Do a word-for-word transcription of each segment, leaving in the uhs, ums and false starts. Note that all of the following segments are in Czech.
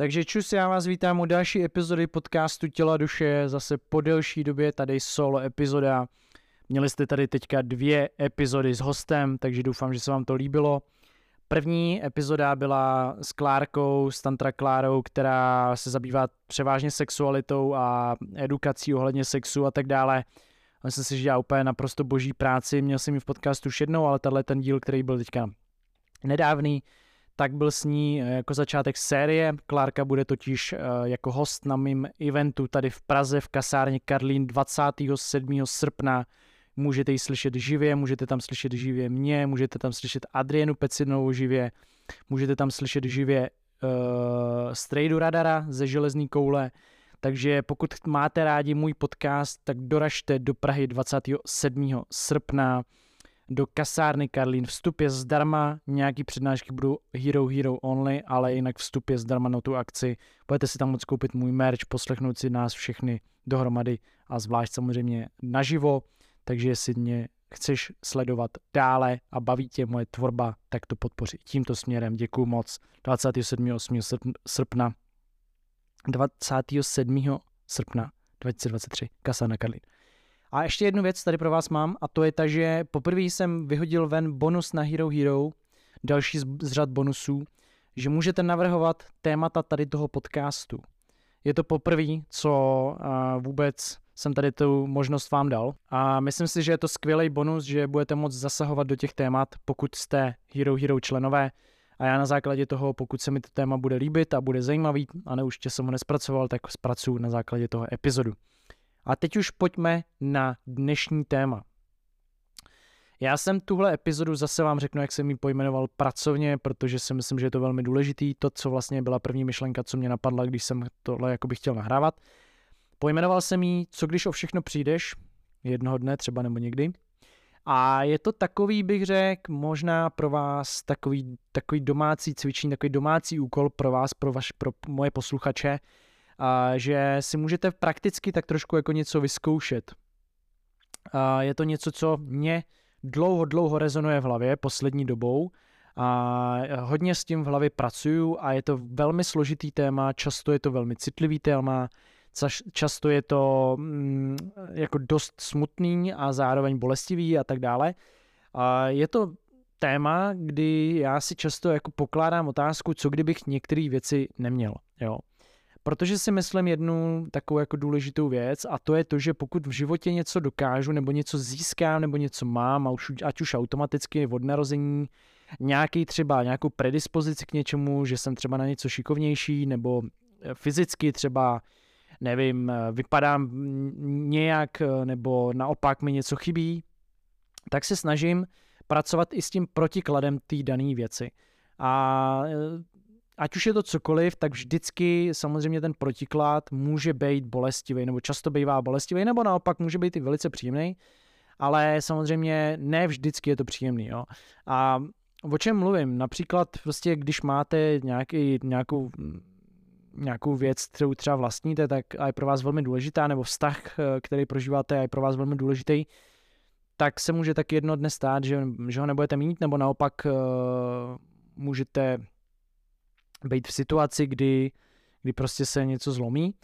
Takže čus, já vás vítám u další epizody podcastu Těla duše, zase po delší době tady solo epizoda. Měli jste tady teďka dvě epizody s hostem, takže doufám, že se vám to líbilo. První epizoda byla s Klárkou, s Tantra Klárou, která se zabývá převážně sexualitou a edukací ohledně sexu a tak dále. Myslím si, že dělá úplně naprosto boží práci, měl jsem ji v podcastu už jednou, ale tenhle ten díl, který byl teďka nedávný, tak byl s ní jako začátek série. Klárka bude totiž jako host na mým eventu tady v Praze v kasárně Karlín dvacátého sedmého srpna. Můžete ji slyšet živě, můžete tam slyšet živě mě, můžete tam slyšet Adrienu Pecinovou živě, můžete tam slyšet živě uh, Strejdu Radara ze Železný koule. Takže pokud máte rádi můj podcast, tak doražte do Prahy dvacátého sedmého srpna do kasárny Karlín. Vstup je zdarma, nějaký přednášky budou Hero Hero only, ale jinak vstup je zdarma na tu akci. Budete si tam moct koupit můj merch, poslechnout si nás všechny dohromady a zvlášť samozřejmě naživo. Takže jestli mě chceš sledovat dále a baví tě moje tvorba, tak to podpoří tímto směrem. Děkuju moc. dvacátého sedmého srpna dvacátého sedmého srpna dva tisíce dvacet tři kasárna Karlín. A ještě jednu věc tady pro vás mám a to je ta, že poprvé jsem vyhodil ven bonus na Hero Hero, další z řad bonusů, že můžete navrhovat témata tady toho podcastu. Je to poprvé, co vůbec jsem tady tu možnost vám dal a myslím si, že je to skvělý bonus, že budete moct zasahovat do těch témat, pokud jste Hero Hero členové a já na základě toho, pokud se mi to téma bude líbit a bude zajímavý a neurčitě jsem ho nespracoval, tak zpracuju na základě toho epizodu. A teď už pojďme na dnešní téma. Já jsem tuhle epizodu, zase vám řeknu, jak jsem ji pojmenoval pracovně, protože si myslím, že je to velmi důležitý, to, co vlastně byla první myšlenka, co mě napadla, když jsem tohle jakoby chtěl nahrávat. Pojmenoval jsem jí, co když o všechno přijdeš, jednoho dne třeba nebo někdy. A je to takový, bych řekl, možná pro vás takový, takový domácí cvičení, takový domácí úkol pro vás, pro, vaš, pro moje posluchače, a že si můžete prakticky tak trošku jako něco vyzkoušet. A je to něco, co mě dlouho, dlouho rezonuje v hlavě poslední dobou. A hodně s tím v hlavě pracuju a je to velmi složitý téma, často je to velmi citlivý téma, často je to mm, jako dost smutný a zároveň bolestivý a tak dále. A je to téma, kdy já si často jako pokládám otázku, co kdybych některé věci neměl, jo. Protože si myslím jednu takovou jako důležitou věc a to je to, že pokud v životě něco dokážu nebo něco získám nebo něco mám, a už, ať už automaticky od narození, nějaký třeba nějakou predispozici k něčemu, že jsem třeba na něco šikovnější nebo fyzicky třeba nevím, vypadám nějak nebo naopak mi něco chybí, tak se snažím pracovat i s tím protikladem té dané věci. A ať už je to cokoliv, tak vždycky samozřejmě ten protiklad může být bolestivý, nebo často bývá bolestivý, nebo naopak může být i velice příjemný, ale samozřejmě ne vždycky je to příjemný. Jo. A o čem mluvím? Například prostě, když máte nějaký, nějakou, nějakou věc, kterou třeba vlastníte, tak a je pro vás velmi důležitá, nebo vztah, který prožíváte, a je pro vás velmi důležitý, tak se může taky jedno dne stát, že, že ho nebudete mít, nebo naopak uh, můžete být v situaci, kdy, kdy prostě se něco zlomí.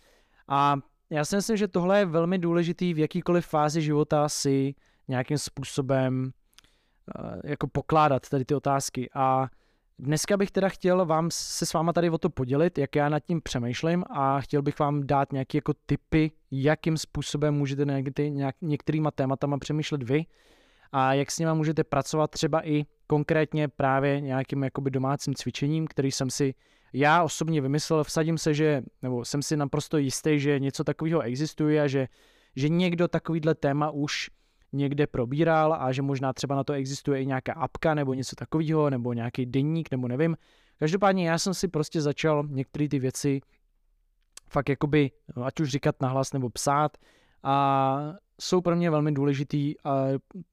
A já si myslím, že tohle je velmi důležitý v jakýkoliv fázi života si nějakým způsobem jako pokládat tady ty otázky. A dneska bych teda chtěl vám se s váma tady o to podělit, jak já nad tím přemýšlím a chtěl bych vám dát nějaké jako tipy, jakým způsobem můžete nějak, některýma tématama přemýšlet vy a jak s nima můžete pracovat třeba i konkrétně právě nějakým jakoby domácím cvičením, který jsem si já osobně vymyslel, vsadím se, že, nebo jsem si naprosto jistý, že něco takového existuje a že, že někdo takovýhle téma už někde probíral a že možná třeba na to existuje i nějaká apka nebo něco takového, nebo nějaký deník, nebo nevím. Každopádně já jsem si prostě začal některé ty věci fakt jakoby, ať už říkat nahlas nebo psát a jsou pro mě velmi důležitý a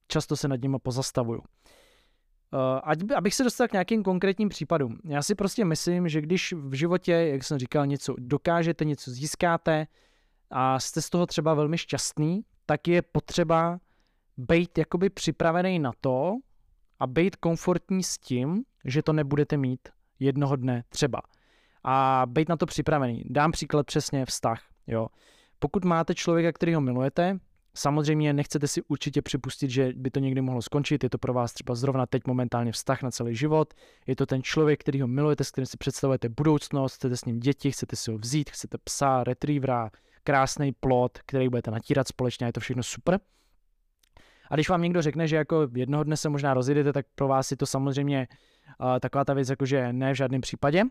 často se nad nimi pozastavuju. Ať, abych se dostal k nějakým konkrétním případům. Já si prostě myslím, že když v životě, jak jsem říkal, něco dokážete, něco získáte a jste z toho třeba velmi šťastný, tak je potřeba být jakoby připravený na to a být komfortní s tím, že to nebudete mít jednoho dne třeba. a být na to připravený. Dám příklad přesně vztah. Jo. Pokud máte člověka, který ho milujete, samozřejmě nechcete si určitě připustit, že by to někdy mohlo skončit, je to pro vás třeba zrovna teď momentálně vztah na celý život, je to ten člověk, který ho milujete, s kterým si představujete budoucnost, chcete s ním děti, chcete si ho vzít, chcete psa, retrievera, krásný plot, který budete natírat společně, je to všechno super. A když vám někdo řekne, že jako jednoho dne se možná rozjedete, tak pro vás je to samozřejmě uh, taková ta věc, jakože ne v žádném případě,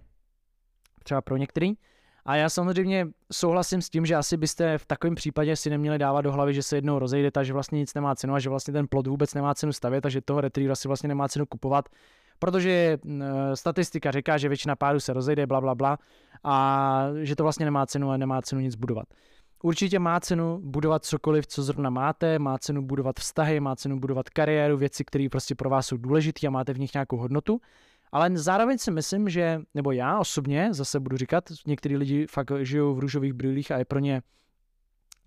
třeba pro některý. A já samozřejmě souhlasím s tím, že asi byste v takovém případě si neměli dávat do hlavy, že se jednou rozejdete a že vlastně nic nemá cenu a že vlastně ten plot vůbec nemá cenu stavět a že toho retrievera si vlastně nemá cenu kupovat, protože uh, statistika říká, že většina párů se rozejde, bla, bla, bla, a že to vlastně nemá cenu a nemá cenu nic budovat. Určitě má cenu budovat cokoliv, co zrovna máte, má cenu budovat vztahy, má cenu budovat kariéru, věci, které prostě pro vás jsou důležité a máte v nich nějakou hodnotu. Ale zároveň si myslím, že, nebo já osobně, zase budu říkat, některý lidi fakt žijou v růžových brýlích a je pro ně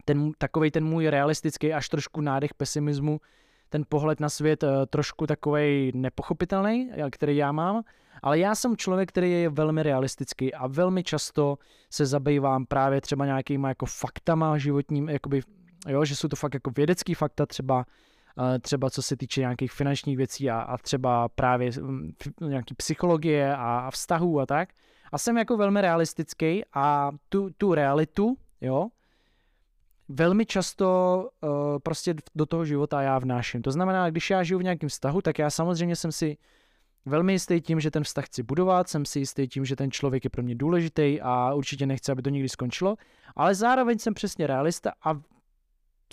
ten, takovej ten můj realistický až trošku nádech pesimismu, ten pohled na svět trošku takovej nepochopitelný, který já mám, ale já jsem člověk, který je velmi realistický a velmi často se zabývám právě třeba nějakýma jako faktama životním, jakoby, jo, že jsou to fakt jako vědecký fakta třeba, třeba co se týče nějakých finančních věcí a, a třeba právě nějaký psychologie a, a vztahů a tak. A jsem jako velmi realistický a tu, tu realitu, jo, velmi často uh, prostě do toho života já vnáším. To znamená, když já žiju v nějakém vztahu, tak já samozřejmě jsem si velmi jistý tím, že ten vztah chci budovat, jsem si jistý tím, že ten člověk je pro mě důležitý a určitě nechci, aby to nikdy skončilo, ale zároveň jsem přesně realista a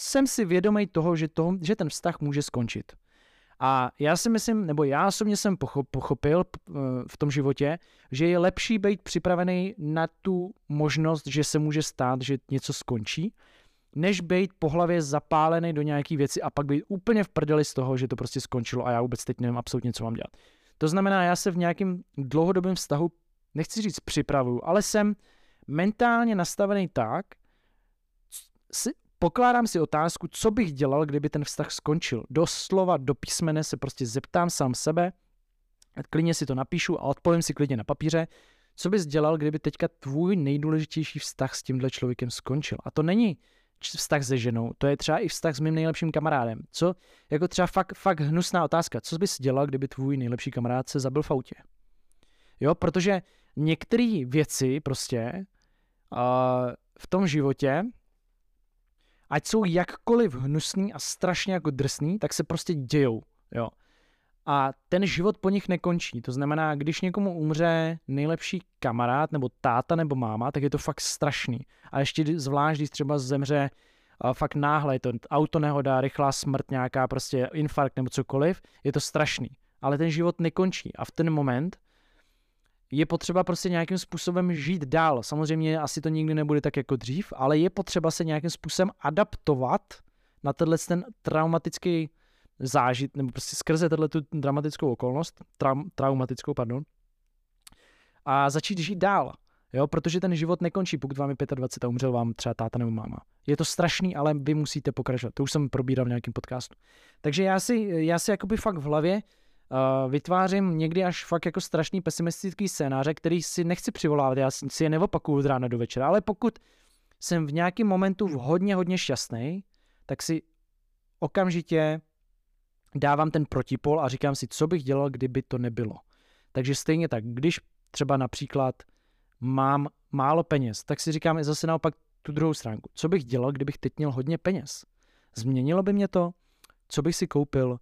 jsem si vědomý toho, že, to, že ten vztah může skončit. A já si myslím, nebo já osobně jsem pochopil v tom životě, že je lepší být připravený na tu možnost, že se může stát, že něco skončí, než být po hlavě zapálený do nějaký věci a pak být úplně v prdeli z toho, že to prostě skončilo a já vůbec teď nevím absolutně, co mám dělat. To znamená, já se v nějakém dlouhodobém vztahu, nechci říct připravuju, ale jsem mentálně nastavený tak, si, pokládám si otázku, co bych dělal, kdyby ten vztah skončil. Doslova, do písmene se prostě zeptám sám sebe, klidně si to napíšu a odpovím si klidně na papíře, co bys dělal, kdyby teďka tvůj nejdůležitější vztah s tímhle člověkem skončil. A to není vztah se ženou, to je třeba i vztah s mým nejlepším kamarádem. Co, jako třeba fakt, fakt hnusná otázka, co bys dělal, kdyby tvůj nejlepší kamarád se zabil v autě? Jo, protože některé věci prostě uh, v tom životě, ať jsou jakkoliv hnusný a strašně jako drsný, tak se prostě dějou, jo. A ten život po nich nekončí, to znamená, když někomu umře nejlepší kamarád, nebo táta, nebo máma, tak je to fakt strašný. A ještě zvlášť, když třeba zemře a fakt náhle, je to autonehoda, rychlá smrt, nějaká prostě infarkt nebo cokoliv, je to strašný. Ale ten život nekončí a v ten moment je potřeba prostě nějakým způsobem žít dál. Samozřejmě asi to nikdy nebude tak jako dřív, ale je potřeba se nějakým způsobem adaptovat na tenhle ten traumatický zážit, nebo prostě skrze tu dramatickou okolnost, traum, traumatickou, pardon, a začít žít dál, jo, protože ten život nekončí, pokud vám je dvacet pět a umřel vám třeba táta nebo máma. Je to strašný, ale vy musíte pokračovat, to už jsem probíral v nějakém podcastu. Takže já si, já si jakoby fakt v hlavě uh, vytvářím někdy až fakt jako strašný pesimistický scénáře, který si nechci přivolávat, já si je neopakuju od rána do večera, ale pokud jsem v nějakém momentu hodně, hodně šťastný, tak si okamžitě dávám ten protipol a říkám si, co bych dělal, kdyby to nebylo. Takže stejně tak, když třeba například mám málo peněz, tak si říkám i zase naopak tu druhou stránku. Co bych dělal, kdybych teď měl hodně peněz? Změnilo by mě to? Co bych si koupil?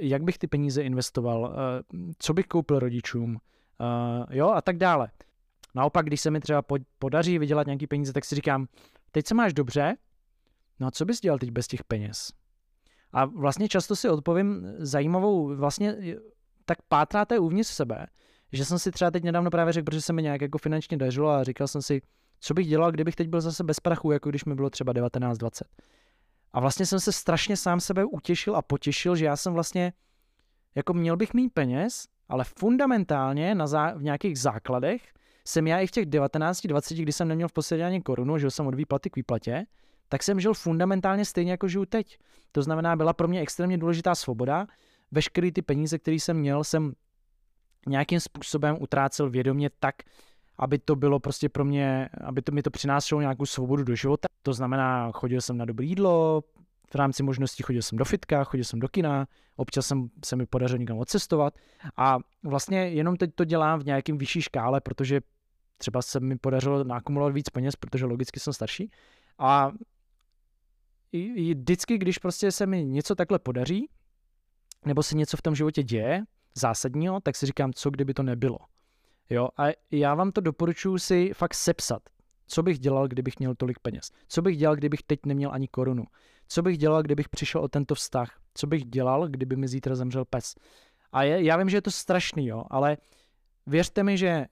Jak bych ty peníze investoval? Co bych koupil rodičům? Jo, a tak dále. Naopak, když se mi třeba podaří vydělat nějaký peníze, tak si říkám, teď se máš dobře, no a co bys dělal teď bez těch peněz? A vlastně často si odpovím zajímavou, vlastně tak pátráte uvnitř sebe, že jsem si třeba teď nedávno právě řekl, protože se mi nějak jako finančně dařilo a říkal jsem si, co bych dělal, kdybych teď byl zase bez prachu, jako když mi bylo třeba devatenáct dvacet. A vlastně jsem se strašně sám sebe utěšil a potěšil, že já jsem vlastně, jako měl bych mít peněz, ale fundamentálně na zá, v nějakých základech jsem já i v těch devatenáct dvacet, kdy jsem neměl v podstatě ani korunu, žil jsem od výplaty k výplatě, tak jsem žil fundamentálně stejně, jako žiju teď. To znamená, byla pro mě extrémně důležitá svoboda. Veškeré ty peníze, které jsem měl, jsem nějakým způsobem utrácel vědomě tak, aby to bylo prostě pro mě, aby to mi to přinášelo nějakou svobodu do života. To znamená, chodil jsem na dobré jídlo, v rámci možností chodil jsem do fitka, chodil jsem do kina, občas jsem, se mi podařilo někam odcestovat a vlastně jenom teď to dělám v nějakém vyšší škále, protože třeba se mi podařilo nakumulovat víc peněz, protože logicky jsem starší a i vždycky, když prostě se mi něco takhle podaří, nebo se něco v tom životě děje zásadního, tak si říkám, co kdyby to nebylo. Jo, a já vám to doporučuji si fakt sepsat. Co bych dělal, kdybych měl tolik peněz? Co bych dělal, kdybych teď neměl ani korunu? Co bych dělal, kdybych přišel o tento vztah? Co bych dělal, kdyby mi zítra zemřel pes? A je, já vím, že je to strašný, jo, ale věřte mi, že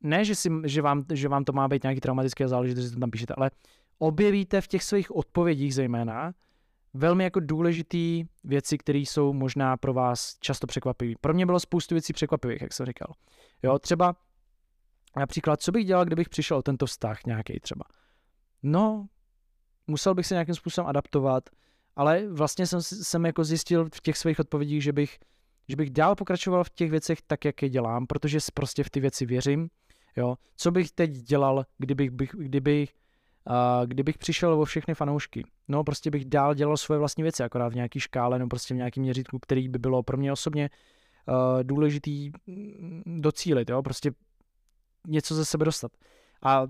ne, že, si, že, vám, že vám to má být nějaký traumatické záležitost, že to tam píšete, ale objevíte v těch svých odpovědích zejména velmi jako důležité věci, které jsou možná pro vás často překvapivé. Pro mě bylo spoustu věcí překvapivých, jak jsem říkal. Jo, třeba například, co bych dělal, kdybych přišel o tento vztah nějaký třeba. No, musel bych se nějakým způsobem adaptovat, ale vlastně jsem, jsem jako zjistil v těch svých odpovědích, že bych, že bych dál pokračoval v těch věcech tak, jak je dělám, protože prostě v ty věci věřím. Jo, co bych teď dělal, kdybych, bych, kdybych Uh, kdybych přišel o všechny fanoušky. No, prostě bych dál dělal svoje vlastní věci, akorát v nějaký škále, no prostě v nějakém měřítku, který by bylo pro mě osobně uh, důležitý docílit, jo, prostě něco ze sebe dostat. A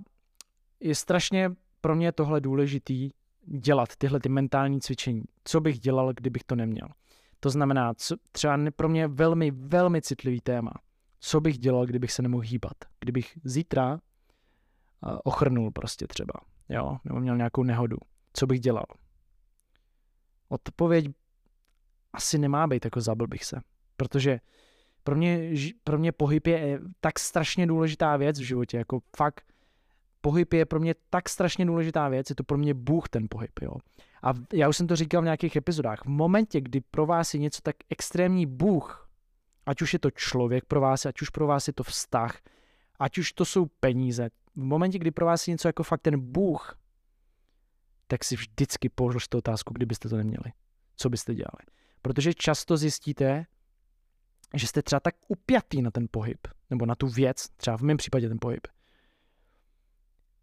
je strašně pro mě tohle důležitý dělat, tyhle ty mentální cvičení. Co bych dělal, kdybych to neměl? To znamená, co, třeba pro mě velmi, velmi citlivý téma. Co bych dělal, kdybych se nemohl hýbat? Kdybych zítra uh, ochrnul prostě třeba. Jo, nebo měl nějakou nehodu. Co bych dělal? Odpověď asi nemá být, jako zabil bych se. Protože pro mě, pro mě pohyb je tak strašně důležitá věc v životě. Jako fakt, pohyb je pro mě tak strašně důležitá věc. Je to pro mě Bůh ten pohyb, jo. A já už jsem to říkal v nějakých epizodách. V momentě, kdy pro vás je něco tak extrémní Bůh, ať už je to člověk pro vás, ať už pro vás je to vztah, ať už to jsou peníze, v momentě, kdy pro vás je něco jako fakt ten Bůh, tak si vždycky položte otázku, kdybyste to neměli. Co byste dělali? Protože často zjistíte, že jste třeba tak upjatý na ten pohyb, nebo na tu věc, třeba v mém případě ten pohyb,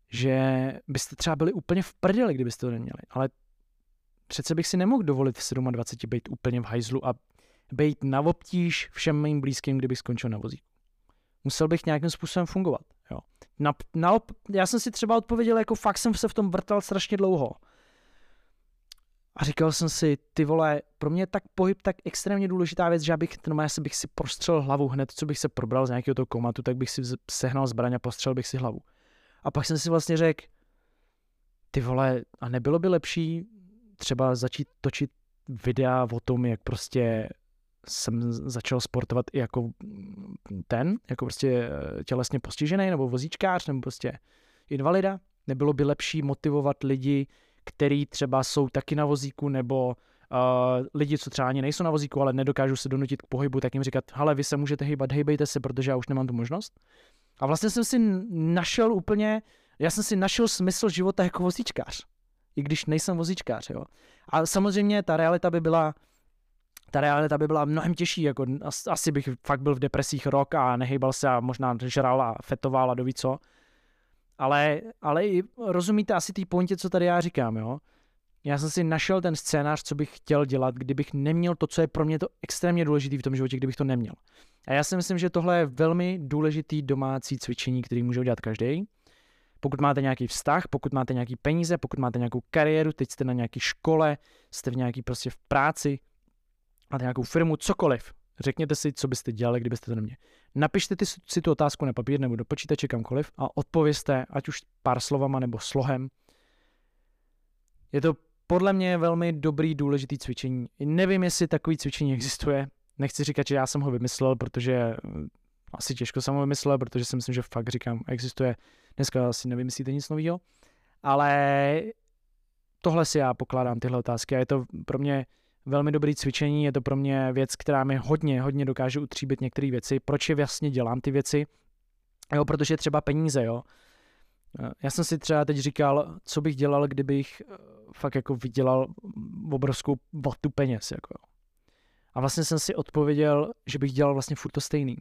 že byste třeba byli úplně v prdeli, kdybyste to neměli. Ale přece bych si nemohl dovolit v dvacet sedmi být úplně v hajzlu a být na obtíž všem mým blízkým, kdybych skončil na vozíku. Musel bych nějakým způsobem fungovat. Jo. Na, na, já jsem si třeba odpověděl, jako fakt jsem se v tom vrtal strašně dlouho. A říkal jsem si, ty vole, pro mě je tak pohyb tak extrémně důležitá věc, že já bych, no, já se bych si prostřelil hlavu hned, co bych se probral z nějakého toho komatu, tak bych si sehnal zbraň a postřelil bych si hlavu. A pak jsem si vlastně řekl, ty vole, a nebylo by lepší třeba začít točit videa o tom, jak prostě jsem začal sportovat i jako ten, jako prostě tělesně postižený, nebo vozíčkář, nebo prostě invalida. Nebylo by lepší motivovat lidi, kteří třeba jsou taky na vozíku, nebo uh, lidi, co třeba ani nejsou na vozíku, ale nedokážou se donutit k pohybu, tak jim říkat, hele, vy se můžete hýbat, hejbejte se, protože já už nemám tu možnost. A vlastně jsem si našel úplně, já jsem si našel smysl života jako vozíčkář, i když nejsem vozíčkář, jo. A samozřejmě ta realita by byla Ta realita by byla mnohem těžší, jako asi bych fakt byl v depresích rok a nehejbal se a možná žral a fetoval a doví co. Ale, ale rozumíte asi té pointě, co tady já říkám, jo? Já jsem si našel ten scénář, co bych chtěl dělat, kdybych neměl to, co je pro mě to extrémně důležité v tom životě, kdybych to neměl. A já si myslím, že tohle je velmi důležitý domácí cvičení, který může udělat každý. Pokud máte nějaký vztah, pokud máte nějaký peníze, pokud máte nějakou kariéru, teď jste na nějaké škole, jste v nějaký prostě v práci, máte nějakou firmu, cokoliv. Řekněte si, co byste dělali, kdybyste to neměli. Napište si tu otázku na papír nebo do počítače kamkoliv a odpovězte, ať už pár slovama nebo slohem. Je to podle mě velmi dobrý, důležitý cvičení. Nevím, jestli takový cvičení existuje. Nechci říkat, že já jsem ho vymyslel, protože asi těžko jsem ho vymyslel, protože si myslím, že fakt říkám, existuje. Dneska asi nevymyslíte nic nového. Ale tohle si já pokládám, tyhle otázky. A je to pro mě velmi dobré cvičení, je to pro mě věc, která mi hodně, hodně dokáže utříbit některé věci. Proč je vlastně dělám ty věci? Jo, protože třeba peníze, jo. Já jsem si třeba teď říkal, co bych dělal, kdybych fakt jako vydělal obrovskou vatu peněz, jako. A vlastně jsem si odpověděl, že bych dělal vlastně furt to stejný.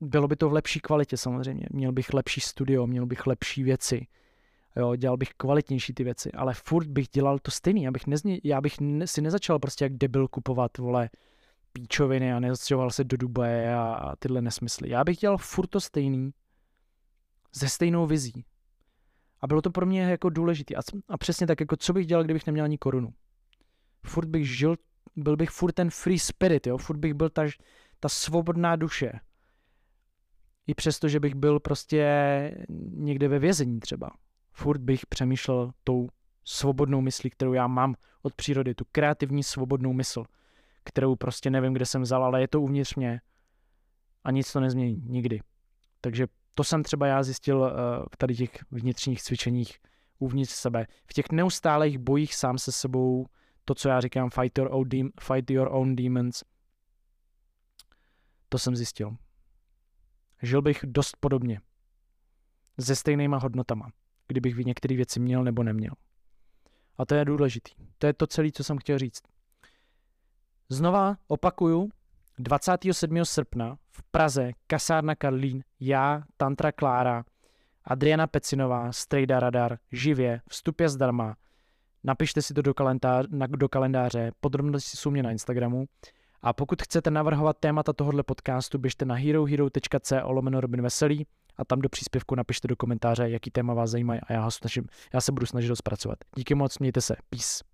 bylo by to v lepší kvalitě samozřejmě. Měl bych lepší studio, měl bych lepší věci. Jo, dělal bych kvalitnější ty věci, ale furt bych dělal to stejný. Já bych, nezně, já bych ne, si nezačal prostě jak debil kupovat, vole, píčoviny a nezastěhoval se do Dubaje a, a tyhle nesmysly. Já bych dělal furt to stejný, se stejnou vizí. A bylo to pro mě jako důležité. A, a přesně tak, jako co bych dělal, kdybych neměl ani korunu. Furt bych žil, byl bych furt ten free spirit, jo, furt bych byl ta, ta svobodná duše. I přesto, že bych byl prostě někde ve vězení třeba. Furt bych přemýšlel tou svobodnou myslí, kterou já mám od přírody, tu kreativní svobodnou mysl, kterou prostě nevím, kde jsem vzal, ale je to uvnitř mě a nic to nezmění, nikdy. Takže to jsem třeba já zjistil v tady těch vnitřních cvičeních uvnitř sebe. V těch neustálých bojích sám se sebou, to, co já říkám, fight your own, de- fight your own demons, to jsem zjistil. Žil bych dost podobně, se stejnýma hodnotama, kdybych některé věci měl nebo neměl. A to je důležitý. To je to celé, co jsem chtěl říct. Znova opakuju, dvacátého sedmého srpna v Praze, kasárna Karlín, já, Tantra Klára, Adriena Pecinová, Strejda Radar, živě, vstup je zdarma. Napište si to do, kalendář, do kalendáře, podrobnosti jsou mě na Instagramu. A pokud chcete navrhovat témata tohoto podcastu, běžte na herohero.co lomeno Robin Veselý a tam do příspěvku napište do komentáře, jaký téma vás zajímají a já, ho snažím, já se budu snažit rozpracovat. Díky moc, mějte se, peace.